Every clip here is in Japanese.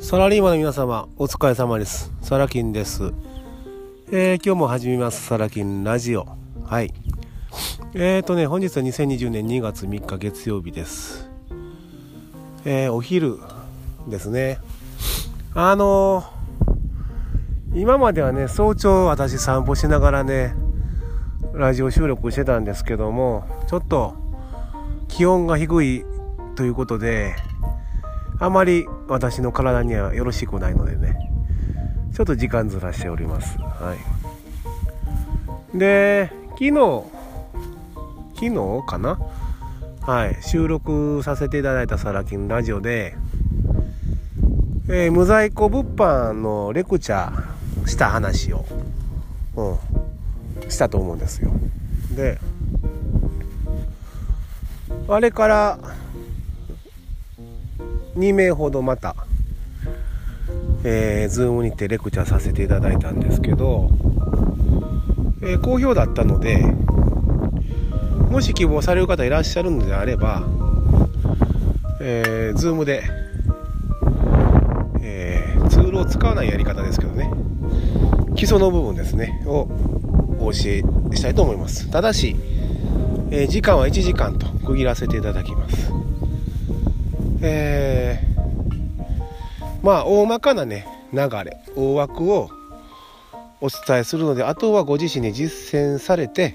サラリーマンの皆様お疲れ様です。サラキンです。今日も始めます、サラキンラジオ。はい。本日は2020年2月3日月曜日です。お昼ですね。今まではね、早朝私散歩しながらねラジオ収録してたんですけども、ちょっと気温が低いということであまり私の体にはよろしくないのでね、ちょっと時間ずらしております。はい。で、昨日かな、収録させていただいたサラキンラジオで、無在庫物販のレクチャーした話を、したと思うんですよ。で、あれから2名ほどまた、Zoom にてレクチャーさせていただいたんですけど、好評だったので、もし希望される方いらっしゃるのであれば、Zoom で、ツールを使わないやり方ですけどね、基礎の部分ですねをお教えしたいと思います。ただし、時間は1時間と区切らせていただきます。大まかなね流れ、大枠をお伝えするので、あとはご自身に実践されて、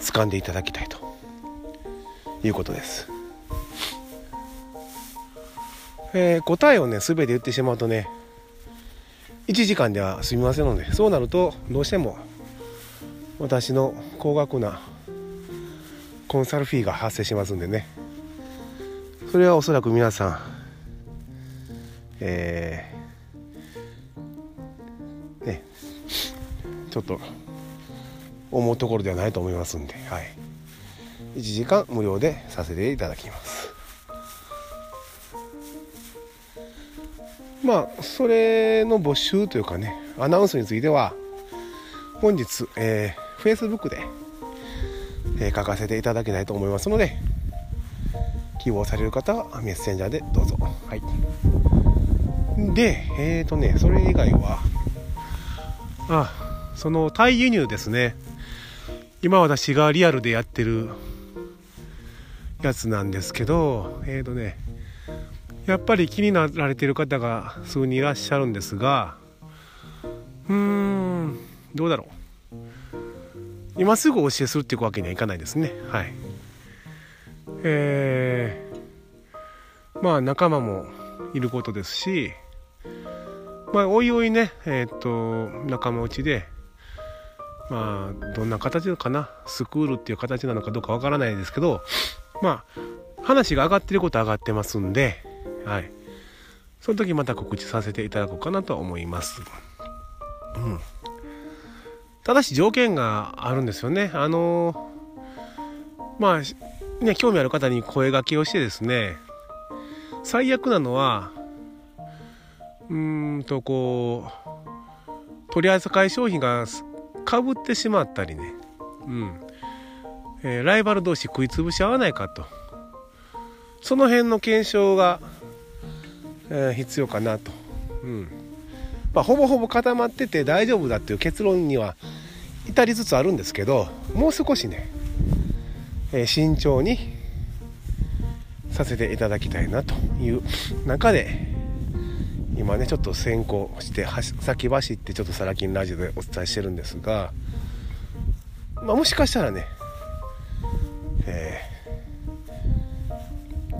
掴んでいただきたいということです。答えをね全て言ってしまうとね1時間では済みませんので、そうなるとどうしても私の高額なコンサルフィーが発生しますんでね、それはおそらく皆さん、ちょっと思うところではないと思いますんで、1時間無料でさせていただきます。それの募集というかね、アナウンスについては本日、Facebook で、書かせていただきたいと思いますので、希望される方はメッセンジャーでどうぞ。で、それ以外はそのタイ輸入ですね。今私がリアルでやってるやつなんですけど、やっぱり気になられている方が数人いらっしゃるんですが、どうだろう、今すぐお教えするっていうわけにはいかないですね。仲間もいることですし、おいおいね、仲間内でどんな形かな、スクールっていう形なのかどうかわからないですけど、話が上がってることは上がってますんで、その時また告知させていただこうかなと思います。ただし条件があるんですよね。興味ある方に声掛けをしてですね、最悪なのは取り扱い商品がかぶってしまったりね、ライバル同士食いつぶし合わないかと、その辺の検証が必要かなと。ほぼ固まってて大丈夫だっていう結論には至りつつあるんですけど、もう少しね、慎重にさせていただきたいなという中で、今ねちょっと先行して先走ってちょっとサラキンラジオでお伝えしてるんですが、もしかしたらね、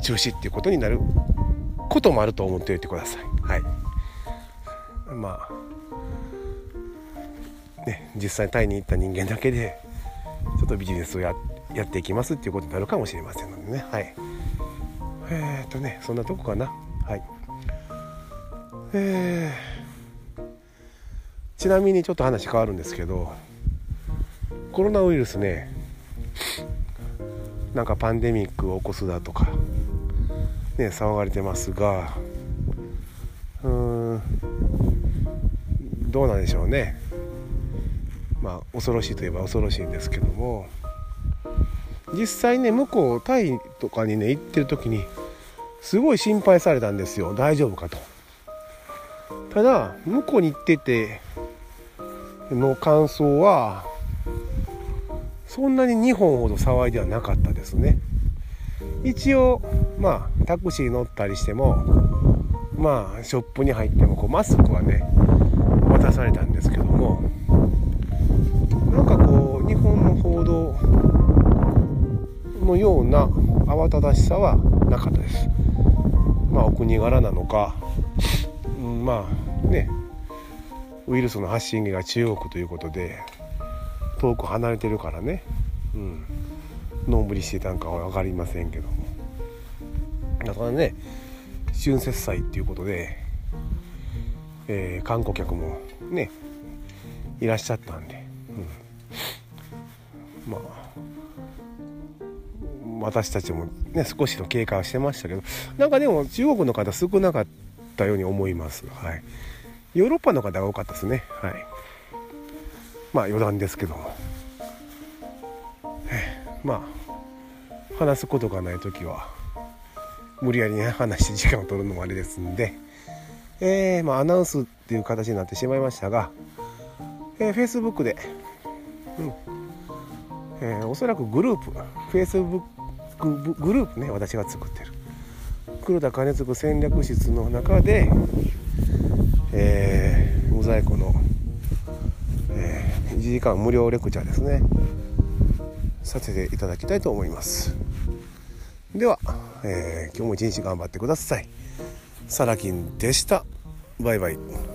中止っていうことになることもあると思っておいてください。実際タイに行った人間だけでちょっとビジネスをやっていきますっていうことになるかもしれませんのでね。そんなとこかな。ちなみにちょっと話変わるんですけど、コロナウイルスね、パンデミックを起こすだとかね騒がれてますが、どうなんでしょうね。恐ろしいといえば恐ろしいんですけども、実際ね、向こうタイとかにね行ってる時にすごい心配されたんですよ、大丈夫かと。ただ向こうに行ってての感想はそんなに2本ほど騒いではなかったですね。一応まあタクシー乗ったりしてもまあショップに入ってもこうマスクはね渡されたんですけども、なんかこう日本の報道のような慌ただしさはなかったです。まあお国柄なのか、まあねウイルスの発信源が中国ということで遠く離れてるからね、のんぶりしてたんかは分かりませんけども、だからね春節祭っていうことで、観光客もねいらっしゃったんで、まあ私たちもね少しの警戒はしてましたけど、なんかでも中国の方少なかったように思います。はい、ヨーロッパの方が多かったですね。はい、まあ余談ですけども、まあ話すことがないときは無理やりね話して時間を取るのもあれですんで、まあアナウンスっていう形になってしまいましたが、Facebook で、おそらくグループ Facebook グループね、私が作ってる黒田兼続戦略室の中で、モザイコの、1時間無料レクチャーですねさせていただきたいと思います。では、今日も一日頑張ってください。サラキンでした。バイバイ。